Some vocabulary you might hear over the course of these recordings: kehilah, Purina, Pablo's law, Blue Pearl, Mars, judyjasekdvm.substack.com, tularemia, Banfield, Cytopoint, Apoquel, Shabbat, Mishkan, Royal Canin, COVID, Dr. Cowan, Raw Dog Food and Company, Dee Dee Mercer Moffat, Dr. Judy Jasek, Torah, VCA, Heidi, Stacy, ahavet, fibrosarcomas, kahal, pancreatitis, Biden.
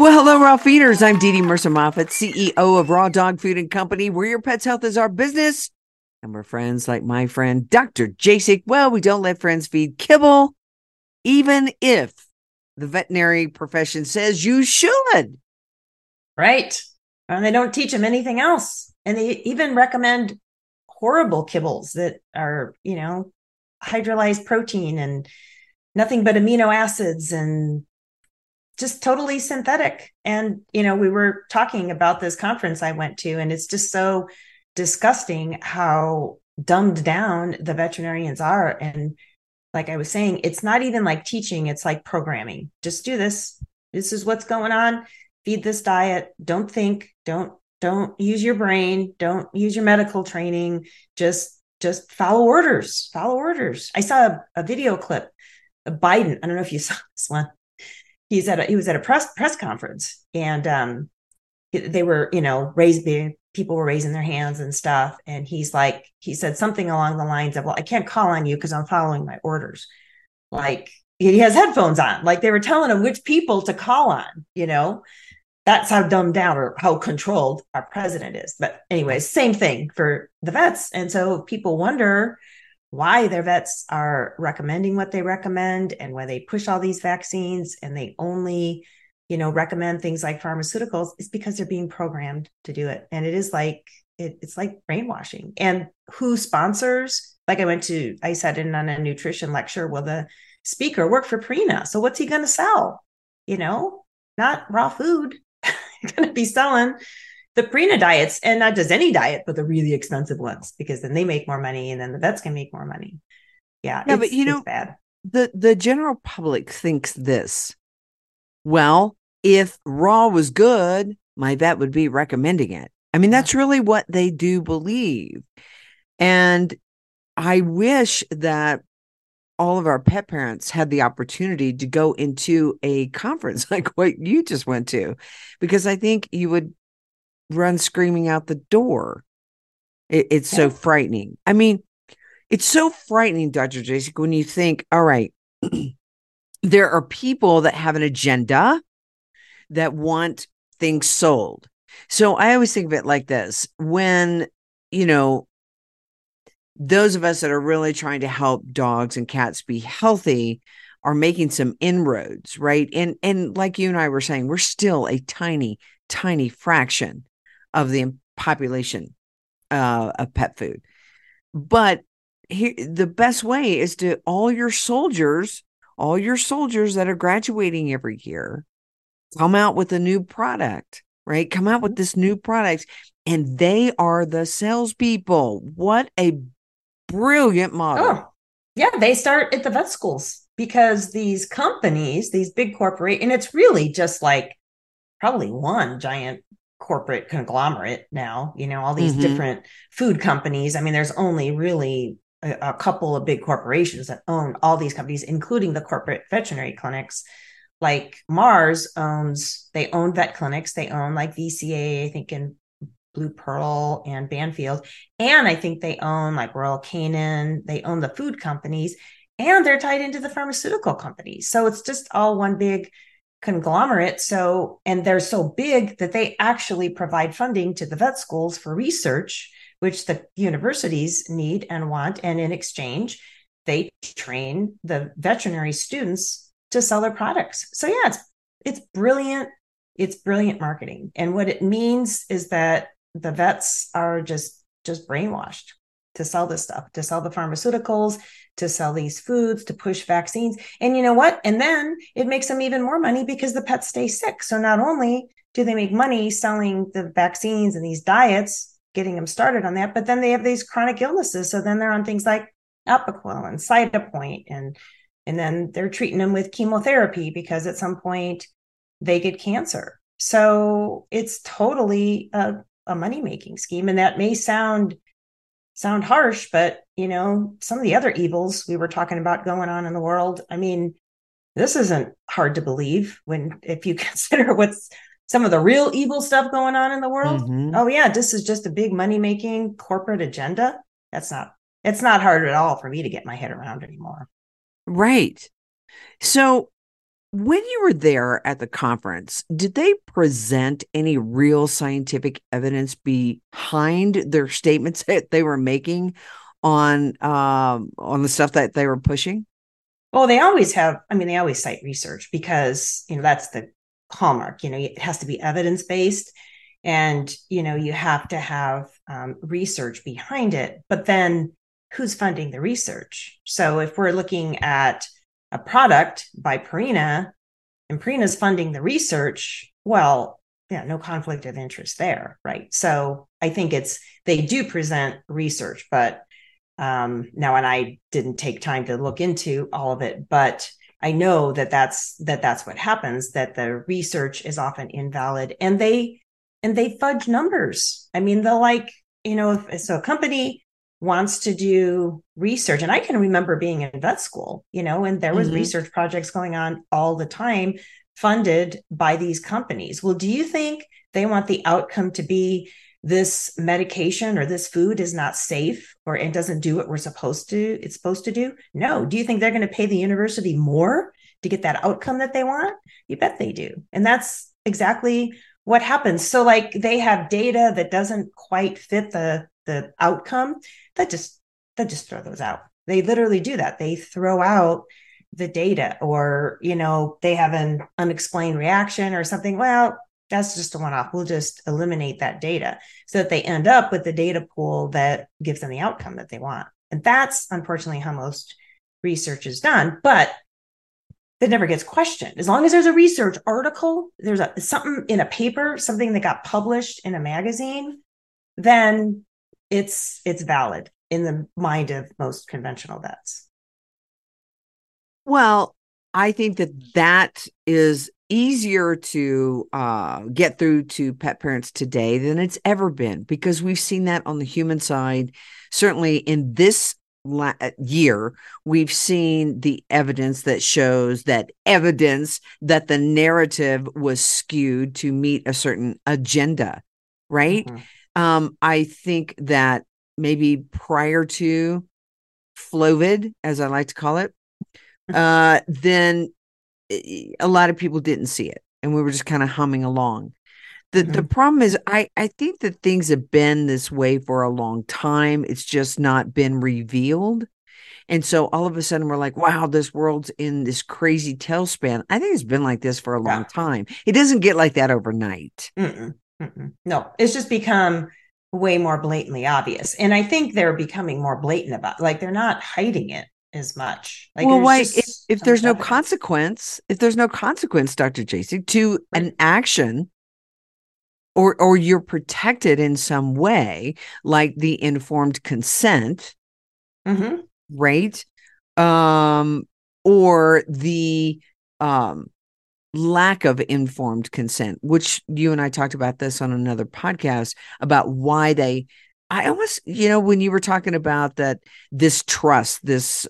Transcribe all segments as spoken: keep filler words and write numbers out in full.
Well, hello, raw feeders. I'm Dee Dee Mercer Moffat, C E O of Raw Dog Food and Company, where your pet's health is our business. And we're friends like my friend, Doctor Jasek. Well, we don't let friends feed kibble, even if the veterinary profession says you should. Right. And they don't teach them anything else. And they even recommend horrible kibbles that are, you know, hydrolyzed protein and nothing but amino acids and just totally synthetic. And, you know, we were talking about this conference I went to, and it's just so disgusting how dumbed down the veterinarians are. And like I was saying, it's not even like teaching, it's like programming. Just do this. This is what's going on. Feed this diet. Don't think, don't, don't use your brain. Don't use your medical training. Just, just follow orders, follow orders. I saw a, a video clip of Biden. I don't know if you saw this one. He's at a, he was at a press press conference, and um, they were, you know, raising people were raising their hands and stuff. And he's like, he said something along the lines of, "Well, I can't call on you because I'm following my orders." Like he has headphones on. Like they were telling him which people to call on. You know, that's how dumbed down or how controlled our president is. But anyways, same thing for the vets, and so people wonder why their vets are recommending what they recommend and why they push all these vaccines and they only, you know, recommend things like pharmaceuticals is because they're being programmed to do it. And it is like, it, it's like brainwashing. And who sponsors? Like I went to, I sat in on a nutrition lecture. Well, the speaker worked for Purina. So what's he going to sell? You know, not raw food. He's going to be selling the Purina diets, and not just any diet, but the really expensive ones, because then they make more money and then the vets can make more money. Yeah. No, but you know, bad. the, the general public thinks this, well, if raw was good, my vet would be recommending it. I mean, that's really what they do believe. And I wish that all of our pet parents had the opportunity to go into a conference like what you just went to, because I think you would run screaming out the door. It, it's yeah. so frightening. I mean, it's so frightening, Doctor Jasek, when you think, all right, there are people that have an agenda that want things sold. So I always think of it like this. When, you know, those of us that are really trying to help dogs and cats be healthy are making some inroads, right? And, and like you and I were saying, we're still a tiny, tiny fraction of the population uh, of pet food. But here, the best way is to all your soldiers, all your soldiers that are graduating every year, come out with a new product, right? Come out with this new product, and they are the salespeople. What a brilliant model. Oh, yeah, they start at the vet schools because these companies, these big corporations, and it's really just like probably one giant corporate conglomerate now, you know, all these mm-hmm. different food companies. I mean, there's only really a, a couple of big corporations that own all these companies, including the corporate veterinary clinics. Like Mars owns, they own vet clinics. They own like V C A, I think in Blue Pearl and Banfield. And I think they own like Royal Canin. They own the food companies, and they're tied into the pharmaceutical companies. So it's just all one big conglomerate. So, and they're so big that they actually provide funding to the vet schools for research, which the universities need and want. And in exchange, they train the veterinary students to sell their products. So yeah, it's, it's brilliant. It's brilliant marketing. And what it means is that the vets are just, just brainwashed to sell this stuff, to sell the pharmaceuticals, to sell these foods, to push vaccines. And you know what? And then it makes them even more money because the pets stay sick. So not only do they make money selling the vaccines and these diets, getting them started on that, but then they have these chronic illnesses. So then they're on things like Apoquel and Cytopoint, and, and then they're treating them with chemotherapy because at some point they get cancer. So it's totally a, a money-making scheme. And that may sound sound harsh, but, you know, some of the other evils we were talking about going on in the world, I mean, this isn't hard to believe when, if you consider what's some of the real evil stuff going on in the world. Mm-hmm. Oh yeah. This is just a big money-making corporate agenda. That's not, it's not hard at all for me to get my head around anymore. Right. So when you were there at the conference, did they present any real scientific evidence behind their statements that they were making on, um, on the stuff that they were pushing? Well, they always have, I mean, they always cite research because, you know, that's the hallmark. You know, it has to be evidence-based, and, you know, you have to have um, research behind it, but then who's funding the research? So if we're looking at a product by Purina and Purina's funding the research, well, yeah, no conflict of interest there, right? So I think it's, they do present research, but um, now, and I didn't take time to look into all of it, but I know that that's, that that's what happens, that the research is often invalid, and they, and they fudge numbers. I mean, they'll like, you know, if, so a company wants to do research, and I can remember being in vet school, you know, and there was mm-hmm. research projects going on all the time funded by these companies. Well, do you think they want the outcome to be this medication or this food is not safe, or it doesn't do what we're supposed to, it's supposed to do? No. Do you think they're going to pay the university more to get that outcome that they want? You bet they do. And that's exactly what happens. So like they have data that doesn't quite fit the, the outcome, that just, that just throw those out. They literally do that. They throw out the data, or, you know, they have an unexplained reaction or something. Well, that's just a one-off. We'll just eliminate that data so that they end up with the data pool that gives them the outcome that they want. And that's unfortunately how most research is done, but that never gets questioned. As long as there's a research article, there's a, something in a paper, something that got published in a magazine, then it's, it's valid in the mind of most conventional vets. Well, I think that that is easier to uh, get through to pet parents today than it's ever been, because we've seen that on the human side. Certainly in this la- year, we've seen the evidence that shows that evidence that the narrative was skewed to meet a certain agenda, right? Mm-hmm. Um, I think that maybe prior to Flovid, as I like to call it, uh, then a lot of people didn't see it, and we were just kind of humming along. The mm-hmm. the problem is I, I think that things have been this way for a long time. It's just not been revealed. And so all of a sudden we're like, wow, this world's in this crazy tailspin. I think it's been like this for a long yeah. time. It doesn't get like that overnight. Mm-mm, mm-mm. No, it's just become way more blatantly obvious. And I think they're becoming more blatant about, like, they're not hiding it as much. Like, well, why if, if there's no evidence. consequence, if there's no consequence, Doctor Jasek, to right. an action, or or you're protected in some way, like the informed consent, mm-hmm. right? Um, or the um, lack of informed consent, which you and I talked about this on another podcast about why they, I almost, you know, when you were talking about that, this trust, this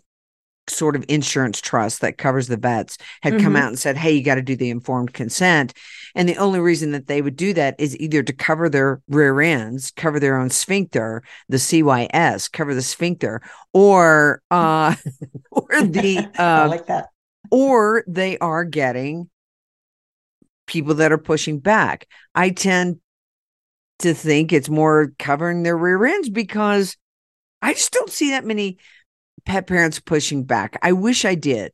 sort of insurance trust that covers the vets had mm-hmm. come out and said, hey, you got to do the informed consent. And the only reason that they would do that is either to cover their rear ends, cover their own sphincter, the C Y S, cover the sphincter, or, uh, or the, uh, I like that. Or they are getting people that are pushing back. I tend to think it's more covering their rear ends, because I just don't see that many pet parents pushing back. I wish I did,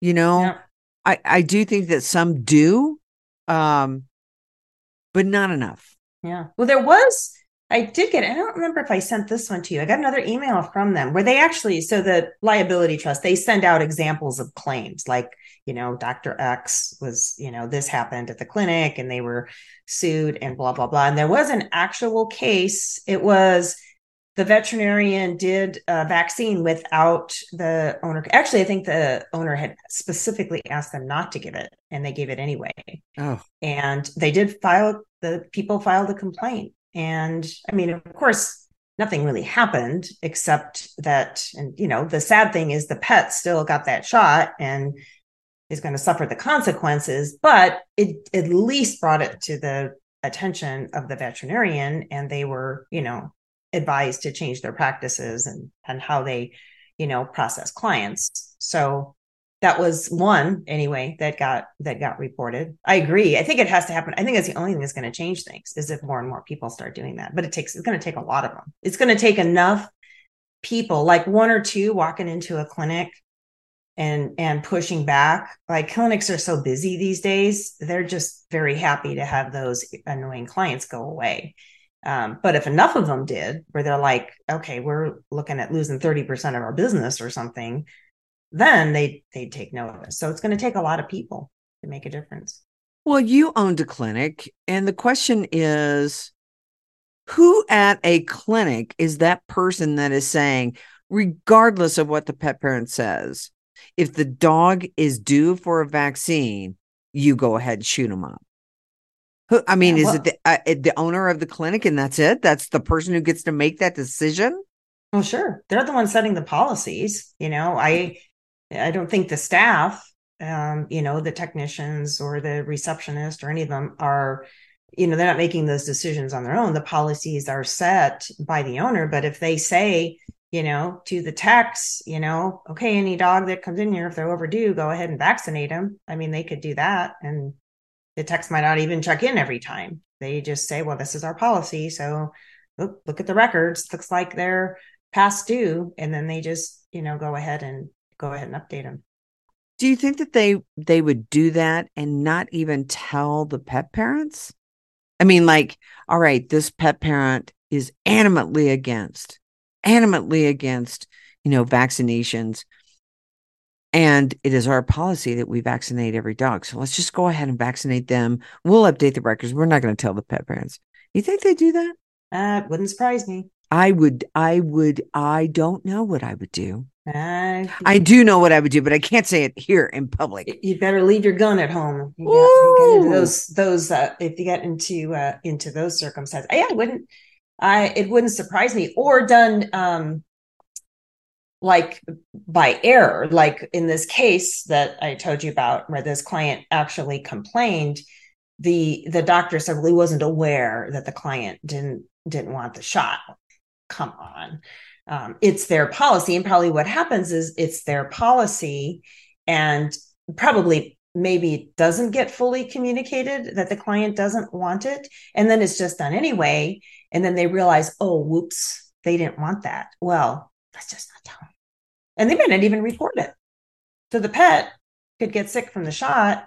you know, yeah. I, I do think that some do, um, but not enough. Yeah. Well, there was, I did get, I don't remember if I sent this one to you. I got another email from them where they actually, so the liability trust, they send out examples of claims, like, you know, Doctor X was, you know, this happened at the clinic and they were sued and blah, blah, blah. And there was an actual case. It was the veterinarian did a vaccine without the owner. Actually, I think the owner had specifically asked them not to give it, and they gave it anyway. Oh. And they did file, the people filed a complaint. And I mean, of course, nothing really happened except that, and you know, the sad thing is the pet still got that shot and is going to suffer the consequences, but it at least brought it to the attention of the veterinarian, and they were, you know, advised to change their practices and, and how they, you know, process clients. So that was one anyway, that got, that got reported. I agree. I think it has to happen. I think that's the only thing that's going to change things, is if more and more people start doing that, but it takes, it's going to take a lot of them. It's going to take enough people, like one or two walking into a clinic and, and pushing back. Like, clinics are so busy these days. They're just very happy to have those annoying clients go away. Um, but if enough of them did, where they're like, okay, we're looking at losing thirty percent of our business or something, then they, they'd take notice. So it's going to take a lot of people to make a difference. Well, you owned a clinic, and the question is, who at a clinic is that person that is saying, regardless of what the pet parent says, if the dog is due for a vaccine, you go ahead and shoot him up? I mean, yeah, well, is it the, uh, the owner of the clinic, and that's it? That's the person who gets to make that decision? Well, sure. They're the ones setting the policies. You know, I I don't think the staff, um, you know, the technicians or the receptionist or any of them are, you know, they're not making those decisions on their own. The policies are set by the owner. But if they say, you know, to the techs, you know, okay, any dog that comes in here, if they're overdue, go ahead and vaccinate them. I mean, they could do that, and the techs might not even check in every time. They just say, well, this is our policy. So look, look at the records. Looks like they're past due. And then they just, you know, go ahead and go ahead and update them. Do you think that they, they would do that and not even tell the pet parents? I mean, like, all right, this pet parent is animately against, animately against, you know, vaccinations. And it is our policy that we vaccinate every dog. So let's just go ahead and vaccinate them. We'll update the records. We're not going to tell the pet parents. You think they do that? Uh, wouldn't surprise me. I would, I would, I don't know what I would do. Uh, I do know what I would do, but I can't say it here in public. You better leave your gun at home. You got, you get into those, those, uh, if you get into, uh, into those circumstances, I, I wouldn't, I, it wouldn't surprise me. Or done, um, like by error, like in this case that I told you about, where this client actually complained, the the doctor said, well, he wasn't aware that the client didn't didn't want the shot. Come on. Um, it's their policy. And probably what happens is it's their policy, and probably maybe it doesn't get fully communicated that the client doesn't want it. And then it's just done anyway. And then they realize, oh, whoops, they didn't want that. Well, let's just not tell them. And they might not even report it. So the pet could get sick from the shot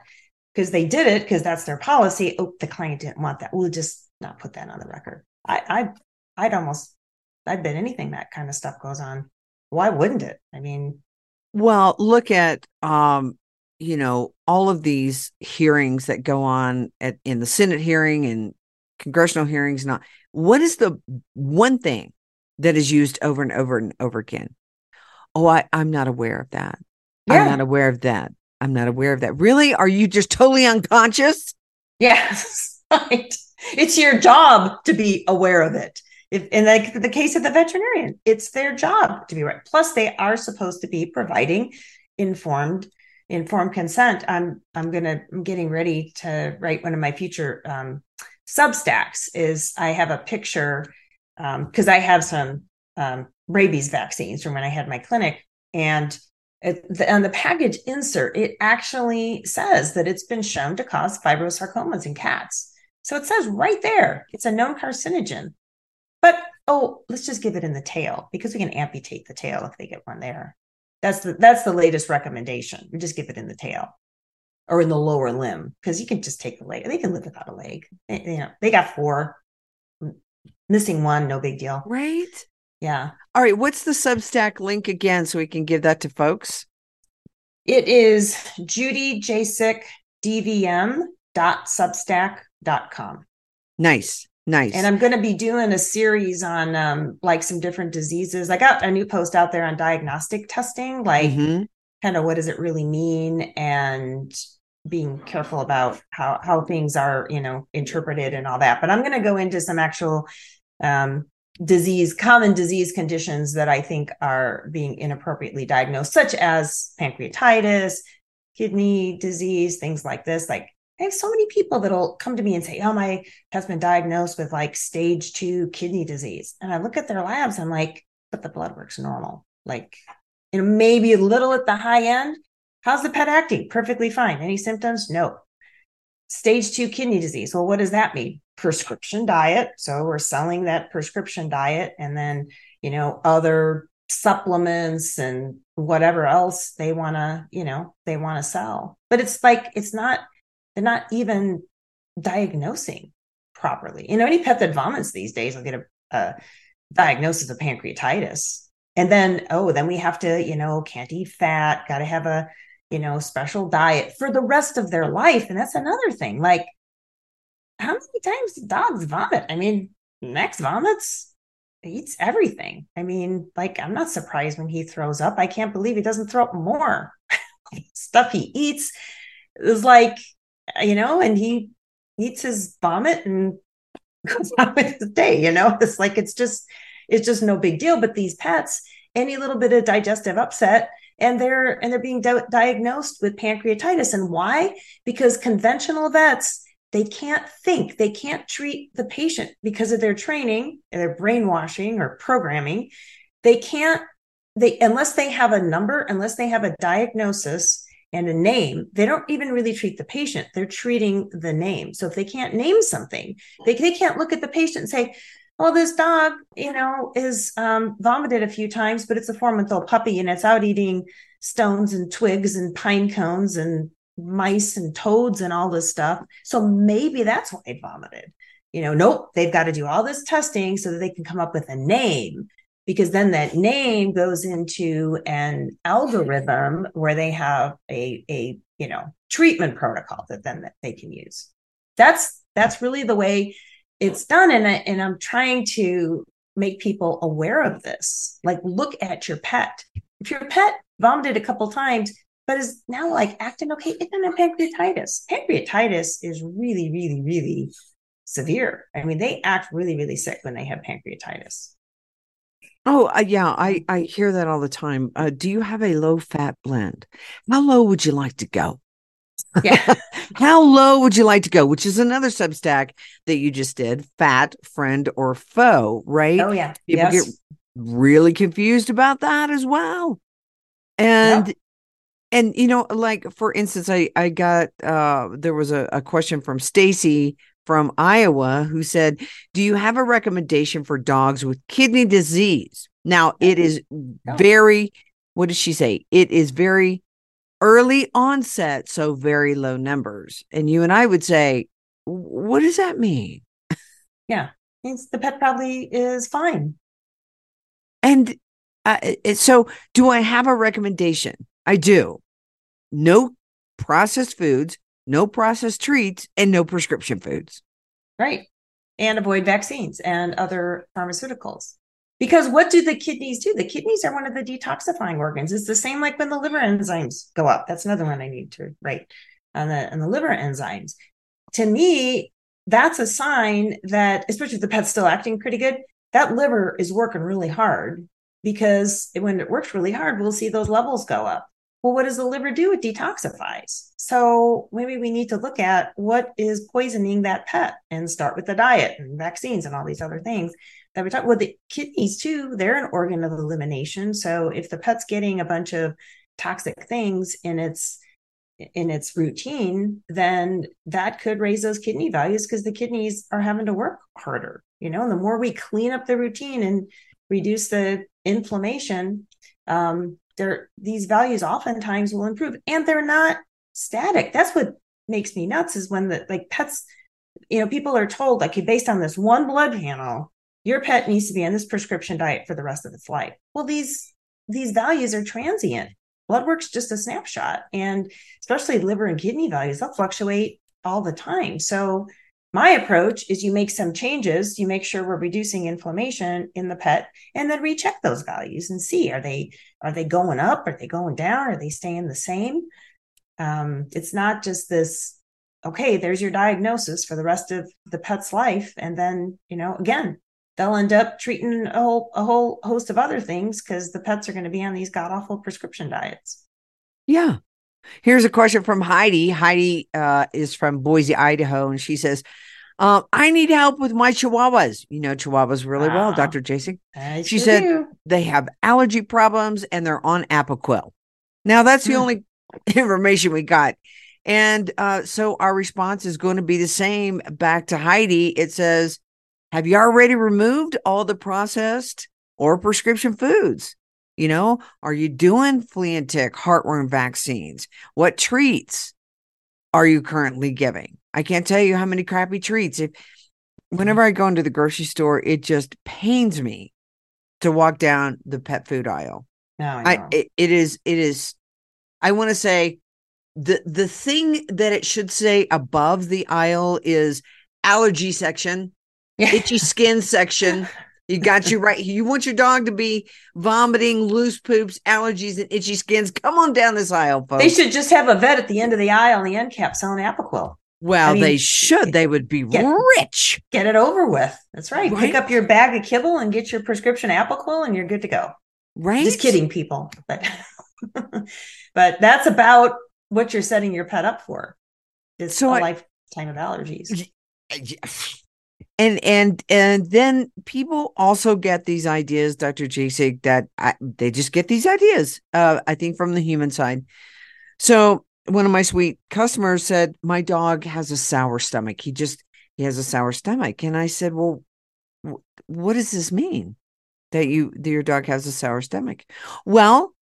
because they did it, because that's their policy. Oh, the client didn't want that. We'll just not put that on the record. I, I, I'd almost, I bet anything that kind of stuff goes on. Why wouldn't it? I mean, well, look at, um, you know, all of these hearings that go on at, in the Senate hearing and congressional hearings. And all. What is the one thing that is used over and over and over again? Oh, I, I'm not aware of that. Yeah. I'm not aware of that. I'm not aware of that. Really? Are you just totally unconscious? Yes. Right. It's your job to be aware of it. If, in the, the case of the veterinarian, it's their job to be right. Plus, they are supposed to be providing informed informed consent. I'm I'm gonna I'm getting ready to write one of my future um, Substacks. Is I have a picture. Because um, I have some um, rabies vaccines from when I had my clinic, and it, the, on the package insert, it actually says that it's been shown to cause fibrosarcomas in cats. So it says right there, it's a known carcinogen. But, oh, let's just give it in the tail, because we can amputate the tail if they get one there. That's the, that's the latest recommendation. We just give it in the tail or in the lower limb, because you can just take the leg. They can live without a leg. They, you know, they got four. Missing one, no big deal. Right? Yeah. All right. What's the Substack link again, so we can give that to folks? It is judy jasek d v m dot substack dot com. Nice. Nice. And I'm going to be doing a series on um, like some different diseases. I got a new post out there on diagnostic testing, like mm-hmm. kind of what does it really mean, and being careful about how, how things are, you know, interpreted and all that. But I'm going to go into some actual um, disease, common disease conditions that I think are being inappropriately diagnosed, such as pancreatitis, kidney disease, things like this. Like, I have so many people that'll come to me and say, oh, my husband diagnosed with like stage two kidney disease. And I look at their labs, I'm like, but the blood work's normal. Like, you know, maybe a little at the high end. How's the pet acting? Perfectly fine. Any symptoms? No. Stage two kidney disease. Well, what does that mean? Prescription diet. So we're selling that prescription diet, and then, you know, other supplements and whatever else they want to, you know, they want to sell. But it's like, it's not, they're not even diagnosing properly. You know, any pet that vomits these days will get a, a diagnosis of pancreatitis. And then, oh, then we have to, you know, can't eat fat, got to have a, you know, special diet for the rest of their life. And that's another thing. Like, how many times do dogs vomit? I mean, Max vomits, he eats everything. I mean, like, I'm not surprised when he throws up. I can't believe he doesn't throw up more. Stuff he eats is like, you know, and he eats his vomit and goes on with his day, you know, it's like, it's just, it's just no big deal. But these pets, any little bit of digestive upset, and they're, and they're being di- diagnosed with pancreatitis. And why? Because conventional vets, they can't think, they can't treat the patient because of their training and their brainwashing or programming. They can't, they, unless they have a number, unless they have a diagnosis and a name, they don't even really treat the patient. They're treating the name. So if they can't name something, they, they can't look at the patient and say, well, this dog, you know, is um, vomited a few times, but it's a four-month-old puppy and it's out eating stones and twigs and pine cones and mice and toads and all this stuff. So maybe that's why it vomited. You know, nope, they've got to do all this testing so that they can come up with a name, because then that name goes into an algorithm where they have a, a, you know, treatment protocol that then that they can use. That's, that's really the way it's done. And, I, and I'm trying to make people aware of this. Like, look at your pet. If your pet vomited a couple times, but is now like acting okay, it's not pancreatitis. Pancreatitis is really, really, really severe. I mean, they act really, really sick when they have pancreatitis. Oh, uh, yeah, I, I hear that all the time. Uh, do you have a low fat blend? How low would you like to go? Yeah. How low would you like to go? Which is another Substack that you just did, fat, friend, or foe, right? Oh, yeah. People yes. get really confused about that as well. And, yep. and you know, like, for instance, I, I got, uh, there was a, a question from Stacy from Iowa, who said, do you have a recommendation for dogs with kidney disease? Now, it is very, what does she say? It is very early onset, so very low numbers. And you and I would say, what does that mean? Yeah, it's, the pet probably is fine. And uh, so do I have a recommendation? I do. No processed foods, no processed treats, and no prescription foods. Right. And avoid vaccines and other pharmaceuticals. Because what do the kidneys do? The kidneys are one of the detoxifying organs. It's the same like when the liver enzymes go up. That's another one I need to write on the, on the liver enzymes. To me, that's a sign that, especially if the pet's still acting pretty good, that liver is working really hard, because when it works really hard, we'll see those levels go up. Well, what does the liver do? It detoxifies. So maybe we need to look at what is poisoning that pet and start with the diet and vaccines and all these other things that we talk. Well, the kidneys too, they're an organ of elimination. So if the pet's getting a bunch of toxic things in its, in its routine, then that could raise those kidney values, because the kidneys are having to work harder, you know, and the more we clean up the routine and reduce the inflammation, um, They're, these values oftentimes will improve, and they're not static. That's what makes me nuts, is when the like pets, you know, people are told, like, based on this one blood panel, your pet needs to be on this prescription diet for the rest of its life. Well, these, these values are transient. Blood work's just a snapshot, and especially liver and kidney values, they'll fluctuate all the time. So My approach is you make some changes, you make sure we're reducing inflammation in the pet, and then recheck those values and see, are they are they going up? Are they going down? Are they staying the same? Um, it's not just this, okay, there's your diagnosis for the rest of the pet's life. And then, you know, again, they'll end up treating a whole, a whole host of other things because the pets are going to be on these god-awful prescription diets. Yeah. Here's a question from Heidi. Heidi uh, is from Boise, Idaho, and she says, uh, I need help with my chihuahuas. You know chihuahuas really wow. well, Doctor Jasek. She said do. They have allergy problems and they're on Apoquel. Now, that's the mm. only information we got. And uh, so our response is going to be the same back to Heidi. It says, have you already removed all the processed or prescription foods? You know, are you doing flea and tick, heartworm vaccines? What treats are you currently giving? I can't tell you how many crappy treats. If whenever I go into the grocery store, it just pains me to walk down the pet food aisle. No, I know. I, it, it is, it is, I want to say the, the thing that it should say above the aisle is allergy section, itchy skin section. You got you right. You want your dog to be vomiting, loose poops, allergies, and itchy skins. Come on down this aisle, folks. They should just have a vet at the end of the aisle on the end cap selling Apoquel. Well, I mean, they should. They would be get, rich. Get it over with. That's right. right. Pick up your bag of kibble and get your prescription Apoquel and you're good to go. Right. Just kidding, people. But, but that's about what you're setting your pet up for. It's so a I, lifetime of allergies. Yeah. And and and then people also get these ideas, Doctor Jasek, that I, they just get these ideas, uh, I think, from the human side. So one of my sweet customers said, my dog has a sour stomach. He just, he has a sour stomach. And I said, well, w- what does this mean that you, that your dog has a sour stomach? Well,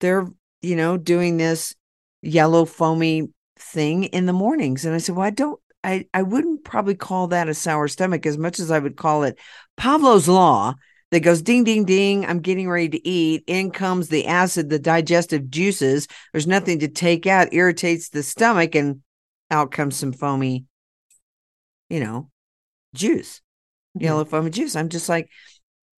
they're, you know, doing this yellow foamy thing in the mornings. And I said, well, I don't. I, I wouldn't probably call that a sour stomach as much as I would call it Pablo's law that goes ding, ding, ding. I'm getting ready to eat. In comes the acid, the digestive juices. There's nothing to take out, irritates the stomach, and out comes some foamy, you know, juice, mm-hmm. yellow foamy juice. I'm just like,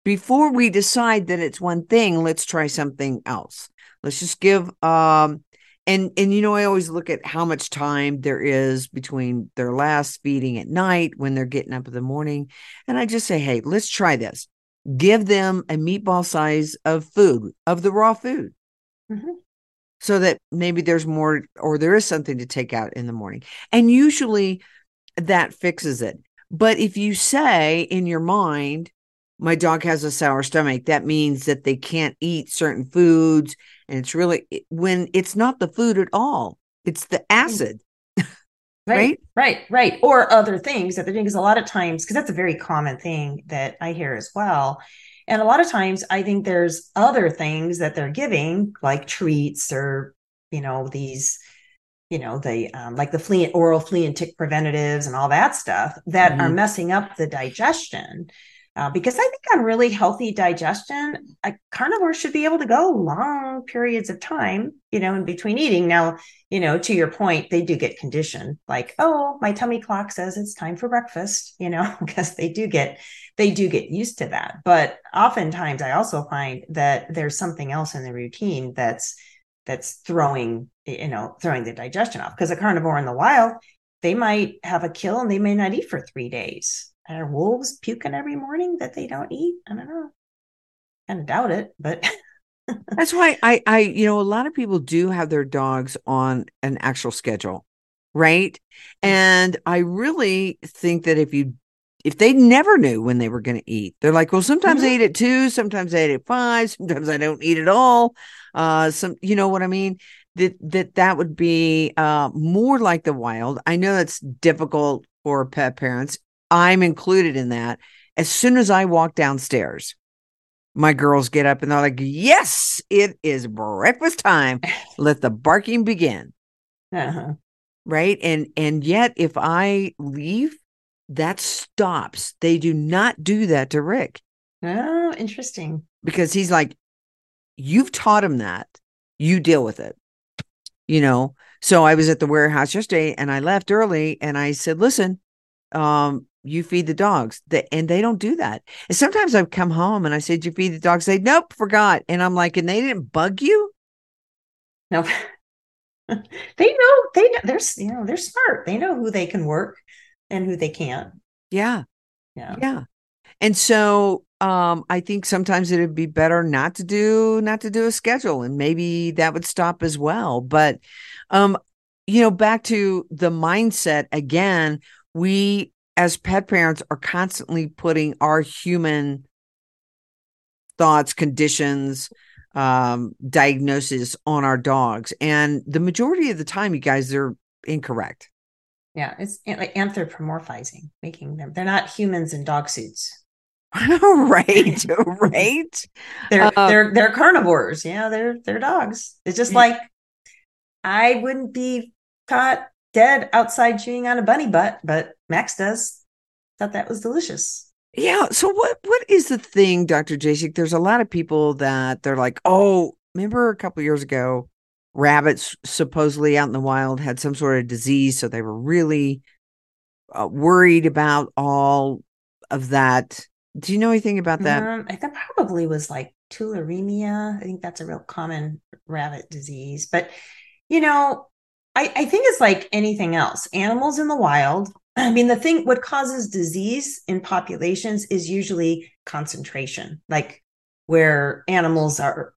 before we decide that it's one thing, let's try something else. Let's just give, um, And, and, you know, I always look at how much time there is between their last feeding at night when they're getting up in the morning. And I just say, hey, let's try this. Give them a meatball size of food, of the raw food, mm-hmm. so that maybe there's more or there is something to take out in the morning. And usually that fixes it. But if you say in your mind, my dog has a sour stomach, that means that they can't eat certain foods. And it's really when it's not the food at all, it's the acid. Right, right, right. Or other things that they're doing. Because a lot of times, because that's a very common thing that I hear as well. And a lot of times I think there's other things that they're giving, like treats or, you know, these, you know, the um, like the flea, oral flea and tick preventatives and all that stuff that mm-hmm. are messing up the digestion. Uh, because I think on really healthy digestion, a carnivore should be able to go long periods of time, you know, in between eating. Now, you know, to your point, they do get conditioned like, oh, my tummy clock says it's time for breakfast, you know, because they do get, they do get used to that. But oftentimes I also find that there's something else in the routine that's, that's throwing, you know, throwing the digestion off. Because a carnivore in the wild, they might have a kill and they may not eat for three days. Are wolves puking every morning that they don't eat? I don't know. I kind of doubt it, but that's why I, I, you know, a lot of people do have their dogs on an actual schedule, right? And I really think that if you, if they never knew when they were going to eat, they're like, well, sometimes mm-hmm. I eat at two, sometimes I eat at five, sometimes I don't eat at all. Uh, some, you know what I mean? That that that would be uh more like the wild. I know that's difficult for pet parents. I'm included in that. As soon as I walk downstairs, my girls get up and they're like, yes, it is breakfast time. Let the barking begin. Uh-huh. Right. And, and yet if I leave, that stops. They do not do that to Rick. Oh, interesting. Because he's like, you've taught him that. You deal with it. You know? So I was at the warehouse yesterday and I left early and I said, listen, um, you feed the dogs. They, and they don't do that. And sometimes I've come home and I said, you feed the dogs? They, nope, forgot. And I'm like, and they didn't bug you? No, nope. They know, they know, they're, you know, they're smart. They know who they can work and who they can't. Yeah. Yeah. Yeah. And so um, I think sometimes it would be better not to do, not to do a schedule, and maybe that would stop as well. But, um, you know, back to the mindset again, we as pet parents are constantly putting our human thoughts, conditions, um, diagnosis on our dogs. And the majority of the time, you guys, they're incorrect. Yeah. It's like anthropomorphizing, making them, they're not humans in dog suits. right, right. They're um, they're they're carnivores. Yeah, they're they're dogs. It's just like I wouldn't be caught dead outside chewing on a bunny butt, but Max does. Thought that was delicious. Yeah. So what what is the thing, Doctor Jasek? There's a lot of people that they're like, oh, remember a couple of years ago, rabbits supposedly out in the wild had some sort of disease, so they were really uh, worried about all of that. Do you know anything about that? Um, that probably was like tularemia. I think that's a real common rabbit disease. But, you know, I, I think it's like anything else. Animals in the wild. I mean, the thing, what causes disease in populations is usually concentration, like where animals are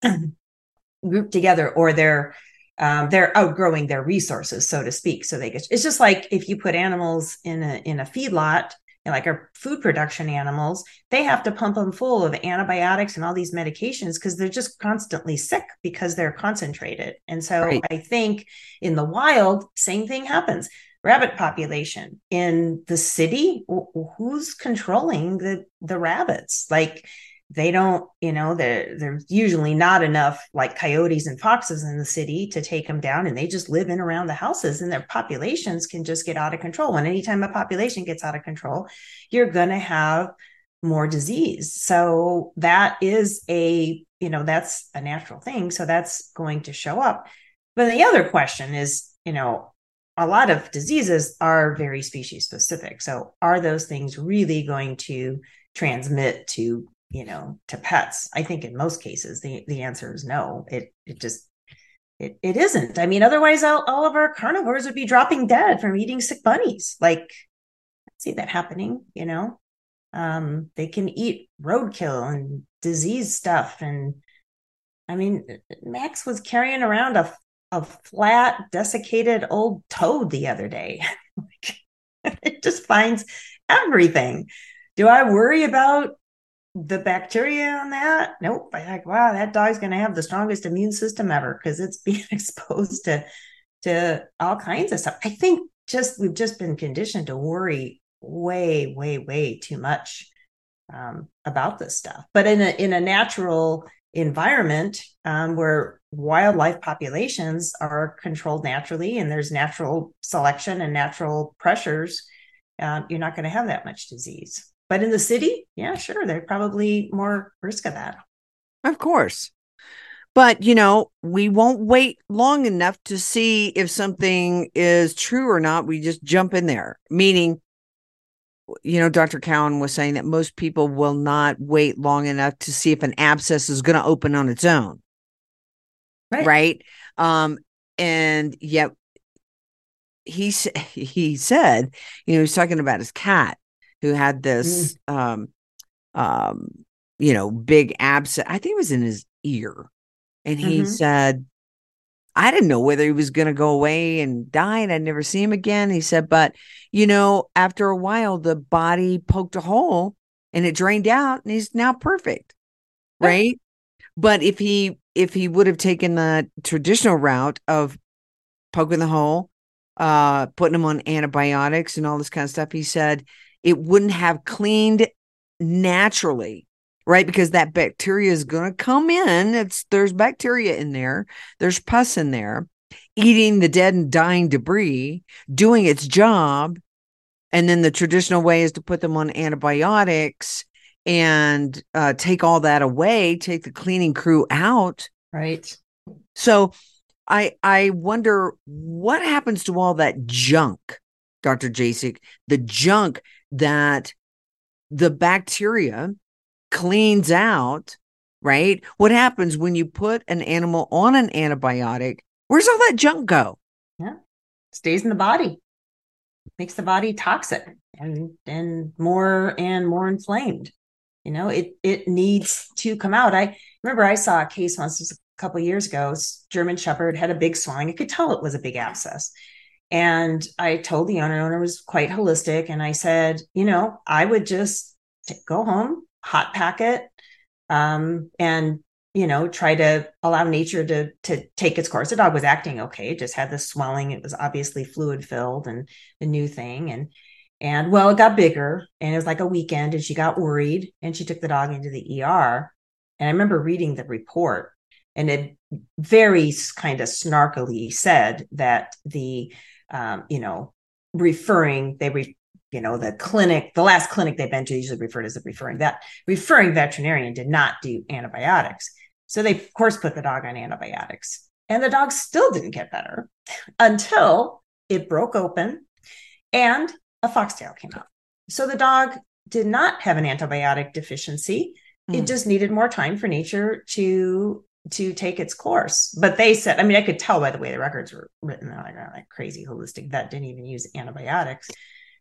grouped together or they're um, they're outgrowing their resources, so to speak. So they get, it's just like if you put animals in a in a feedlot, like our food production animals, they have to pump them full of antibiotics and all these medications because they're just constantly sick because they're concentrated. And so right. I think in the wild, same thing happens. Rabbit population in the city, who's controlling the, the rabbits? Like they don't, you know, they're, they're usually not enough like coyotes and foxes in the city to take them down, and they just live in around the houses, and their populations can just get out of control. And anytime a population gets out of control, you're going to have more disease. So that is a, you know, that's a natural thing. So that's going to show up. But the other question is, you know, a lot of diseases are very species specific. So are those things really going to transmit to you know, to pets? I think in most cases, the, the answer is no, it, it just, it, it isn't. I mean, otherwise all, all of our carnivores would be dropping dead from eating sick bunnies. Like, I don't see that happening, you know, um, they can eat roadkill and disease stuff. And I mean, Max was carrying around a, a flat desiccated old toad the other day. It just finds everything. Do I worry about the bacteria on that? Nope. I'm like, wow, that dog's going to have the strongest immune system ever because it's being exposed to to all kinds of stuff. I think just we've just been conditioned to worry way, way, way too much um, about this stuff. But in a in a natural environment um, where wildlife populations are controlled naturally and there's natural selection and natural pressures, uh, you're not going to have that much disease. But in the city, yeah, sure, there's probably more risk of that. Of course. But, you know, we won't wait long enough to see if something is true or not. We just jump in there. Meaning, you know, Doctor Cowan was saying that most people will not wait long enough to see if an abscess is going to open on its own. Right. Right. Um, and yet he, he said, you know, he's talking about his cat, who had this, mm. um, um, you know, big abscess. I think it was in his ear. And he mm-hmm. said, I didn't know whether he was going to go away and die and I'd never see him again. He said, but, you know, after a while, the body poked a hole and it drained out and he's now perfect. Right. But if he, if he would have taken the traditional route of poking the hole, uh, putting him on antibiotics and all this kind of stuff, he said, it wouldn't have cleaned naturally, right? Because that bacteria is going to come in. It's there's bacteria in there. There's pus in there, eating the dead and dying debris, doing its job. And then the traditional way is to put them on antibiotics and uh, take all that away, take the cleaning crew out. Right. So I I wonder what happens to all that junk Doctor Jasek, the junk that the bacteria cleans out, right? What happens when you put an animal on an antibiotic? Where's all that junk go? Yeah, stays in the body, makes the body toxic and and more and more inflamed. You know, it it needs to come out. I remember I saw a case once just a couple of years ago. German Shepherd had a big swelling. I could tell it was a big abscess. And I told the owner, owner was quite holistic. And I said, you know, I would just go home, hot pack it, um, and, you know, try to allow nature to to take its course. The dog was acting okay. It just had the swelling. It was obviously fluid filled and the new thing. And And well, it got bigger and it was like a weekend and she got worried and she took the dog into the E R. And I remember reading the report and it very kind of snarkily said that the, um, you know, referring, they, re, you know, the clinic, the last clinic they've been to usually referred as a referring, that referring veterinarian did not do antibiotics. So they of course put the dog on antibiotics and the dog still didn't get better until it broke open and a foxtail came up. So the dog did not have an antibiotic deficiency. Mm. It just needed more time for nature to to take its course. But they said, I mean, I could tell by the way the records were written, they're like, oh, that crazy holistic vet didn't even use antibiotics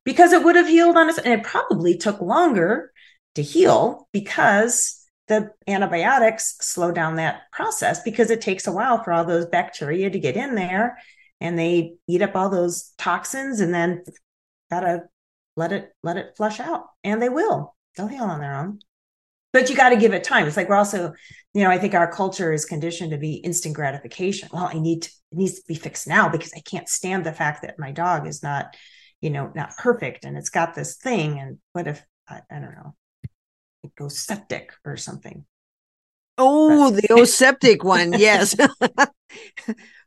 because it would have healed on its own. And it probably took longer to heal because the antibiotics slow down that process because it takes a while for all those bacteria to get in there and they eat up all those toxins and then gotta let it let it flush out, and they will. They'll heal on their own, but you got to give it time. It's like we're also, you know, I think our culture is conditioned to be instant gratification. Well, I need to, it needs to be fixed now because I can't stand the fact that my dog is not, you know, not perfect and it's got this thing. And what if I, I don't know, it goes septic or something? Oh, but- the septic one, yes.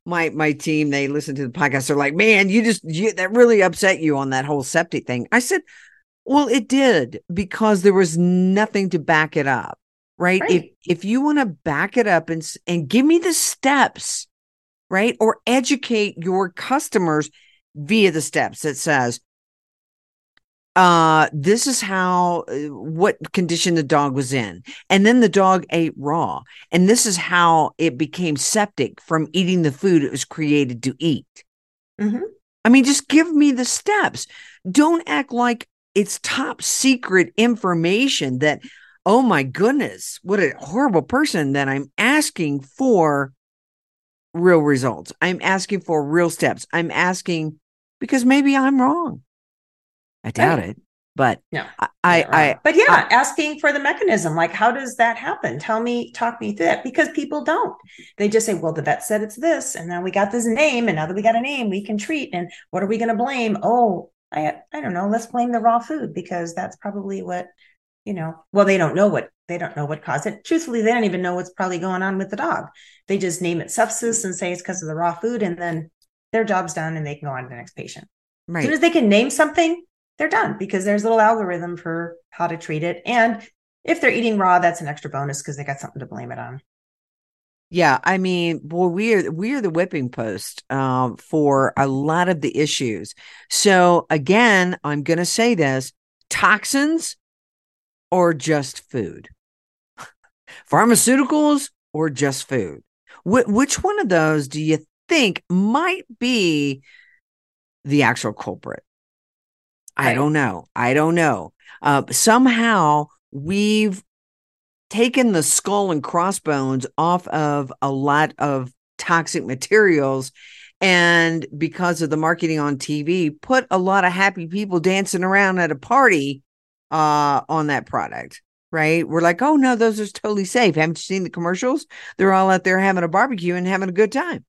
My my team, they listen to the podcast. They're like, man, you just, you, that really upset you on that whole septic thing. I said, well, it did because there was nothing to back it up, right? right. If if you want to back it up and and give me the steps, right? Or educate your customers via the steps that says, uh, this is how, what condition the dog was in. And then the dog ate raw. And this is how it became septic from eating the food it was created to eat. Mm-hmm. I mean, just give me the steps. Don't act like it's top secret information that, oh my goodness, what a horrible person that I'm asking for real results. I'm asking for real steps. I'm asking because maybe I'm wrong. I doubt I mean, it, but no, I, I, I, but yeah, I, asking for the mechanism, like, how does that happen? Tell me, talk me through that, because people don't, they just say, well, the vet said it's this. And then we got this name. And now that we got a name, we can treat. And what are we going to blame? Oh, I, I don't know. Let's blame the raw food because that's probably what, you know, well, they don't know what, they don't know what caused it. Truthfully, they don't even know what's probably going on with the dog. They just name it sepsis and say it's because of the raw food. And then their job's done and they can go on to the next patient. Right. As soon as they can name something, they're done because there's a little algorithm for how to treat it. And if they're eating raw, that's an extra bonus because they got something to blame it on. Yeah. I mean, boy, we are, we are the whipping post um, for a lot of the issues. So again, I'm going to say this, toxins or just food, pharmaceuticals or just food. Wh- which one of those do you think might be the actual culprit? I don't know. I don't know. Uh, somehow we've taken the skull and crossbones off of a lot of toxic materials. And because of the marketing on T V, put a lot of happy people dancing around at a party uh, on that product, right? We're like, oh no, those are totally safe. Haven't you seen the commercials? They're all out there having a barbecue and having a good time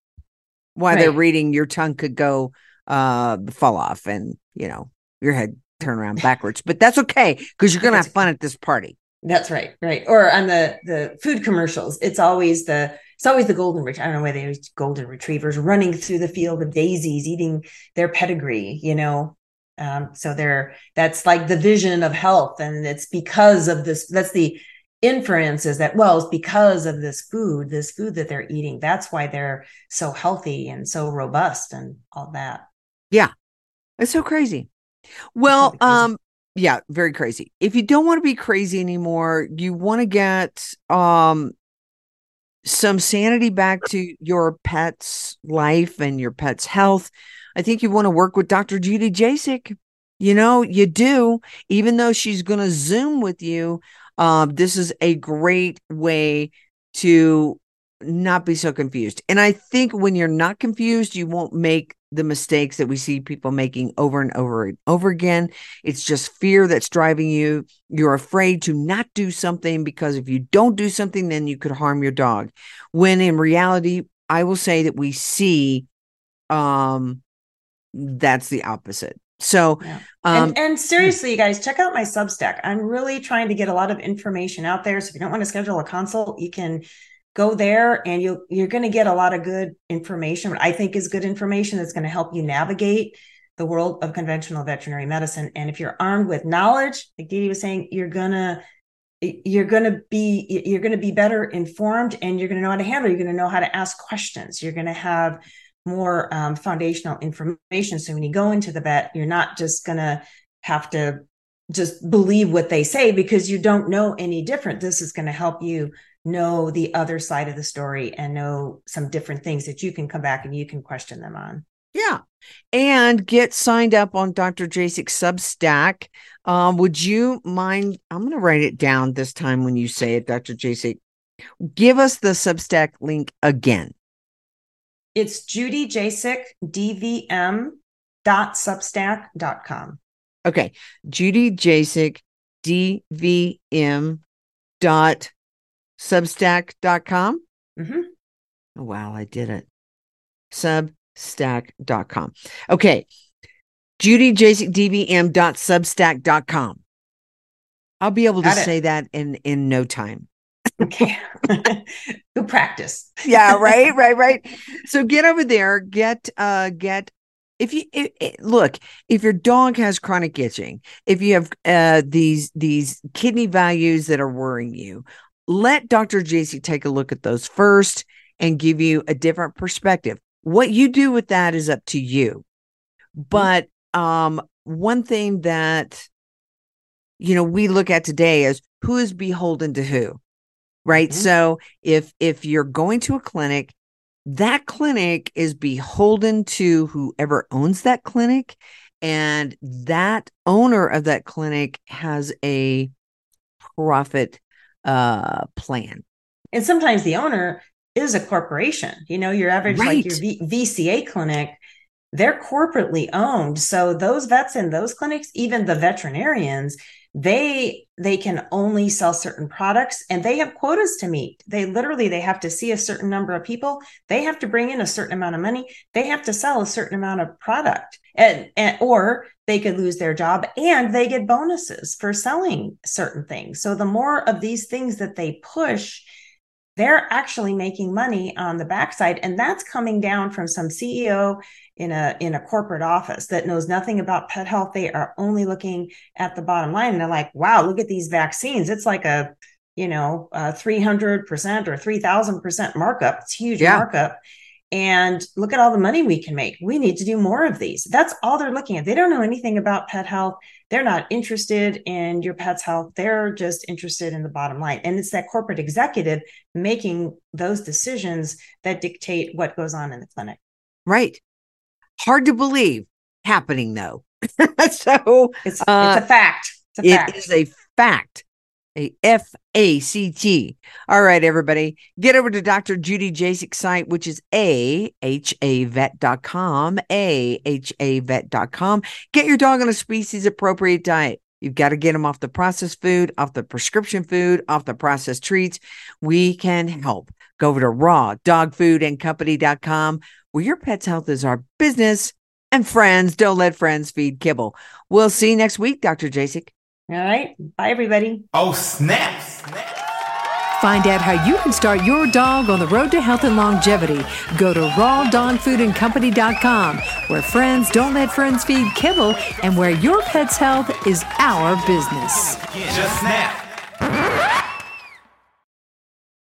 while right. they're reading your tongue could go uh, fall off and, you know, your head turn around backwards, but that's okay because you're going to have fun at this party. That's right. Right. Or on the, the food commercials, it's always the, it's always the golden, I don't know whether they use golden retrievers running through the field of daisies, eating their pedigree, you know? Um, so they're, that's like the vision of health. And it's because of this, that's the inference is that, well, it's because of this food, this food that they're eating. That's why they're so healthy and so robust and all that. Yeah. It's so crazy. Well, crazy. um, yeah, very crazy. If you don't want to be crazy anymore, you want to get um some sanity back to your pet's life and your pet's health, I think you want to work with Doctor Judy Jasek. You know, you do, even though she's going to Zoom with you. Uh, this is a great way to not be so confused. And I think when you're not confused, you won't make the mistakes that we see people making over and over and over again. It's just fear that's driving you. You're afraid to not do something because if you don't do something, then you could harm your dog. When in reality, I will say that we see um, that's the opposite. So, yeah. um, and, and seriously, you guys, check out my Substack. I'm really trying to get a lot of information out there. So if you don't want to schedule a consult, you can go there and you'll, you're going to get a lot of good information. What I think is good information that's going to help you navigate the world of conventional veterinary medicine. And if you're armed with knowledge, like Dee Dee was saying, you're going to, you're going to be, you're going to be better informed and you're going to know how to handle, you're going to know how to ask questions. You're going to have more um, foundational information. So when you go into the vet, you're not just going to have to just believe what they say because you don't know any different. This is going to help you know the other side of the story and know some different things that you can come back and you can question them on. Yeah. And get signed up on Doctor Jasek's Substack. Um, would you mind? I'm going to write it down this time when you say it, Doctor Jasek. Give us the Substack link again. It's judy jasek d v m dot substack dot com. Okay. judy jasek d v m dot substack dot com. Mm-hmm. Oh, wow, I did it. substack dot com. Okay. judy jasek d v m dot substack dot com. I'll be able Got to it. say that in, in no time. Okay. Good practice. Yeah. Right. Right. Right. So get over there, get, uh, get, if you it, it, look, if your dog has chronic itching, if you have, uh, these, these kidney values that are worrying you, let Doctor Jasek take a look at those first and give you a different perspective. What you do with that is up to you. But, um, one thing that, you know, we look at today is who is beholden to who. Right. Mm-hmm. So if if you're going to a clinic, that clinic is beholden to whoever owns that clinic. And that owner of that clinic has a profit uh, plan. And sometimes the owner is a corporation. You know, your average, right. like your v- VCA clinic, they're corporately owned. So those vets in those clinics, even the veterinarians, they they can only sell certain products and they have quotas to meet. They literally, they have to see a certain number of people. They have to bring in a certain amount of money. They have to sell a certain amount of product and, and or they could lose their job and they get bonuses for selling certain things. So the more of these things that they push, they're actually making money on the backside. And that's coming down from some C E O in a in a corporate office that knows nothing about pet health. They are only looking at the bottom line. And they're like, wow, look at these vaccines. It's like a, you know, a three hundred percent or three thousand percent markup. It's huge yeah. markup. And look at all the money we can make. We need to do more of these. That's all they're looking at. They don't know anything about pet health. They're not interested in your pet's health. They're just interested in the bottom line. And it's that corporate executive making those decisions that dictate what goes on in the clinic. Right. Hard to believe happening, though. so it's, uh, it's a fact. It's a fact. It is a fact. A F A C T. All right, everybody. Get over to Doctor Judy Jasek's site, which is a h a vet dot com. a h a vet dot com. Get your dog on a species-appropriate diet. You've got to get them off the processed food, off the prescription food, off the processed treats. We can help. Go over to Raw Dog Food and Company dot com, where your pet's health is our business. And friends, don't let friends feed kibble. We'll see you next week, Doctor Jasek. All right. Bye, everybody. Oh, snap. snap. Find out how you can start your dog on the road to health and longevity. Go to raw dog food and company dot com, where friends don't let friends feed kibble and where your pet's health is our business. Just snap.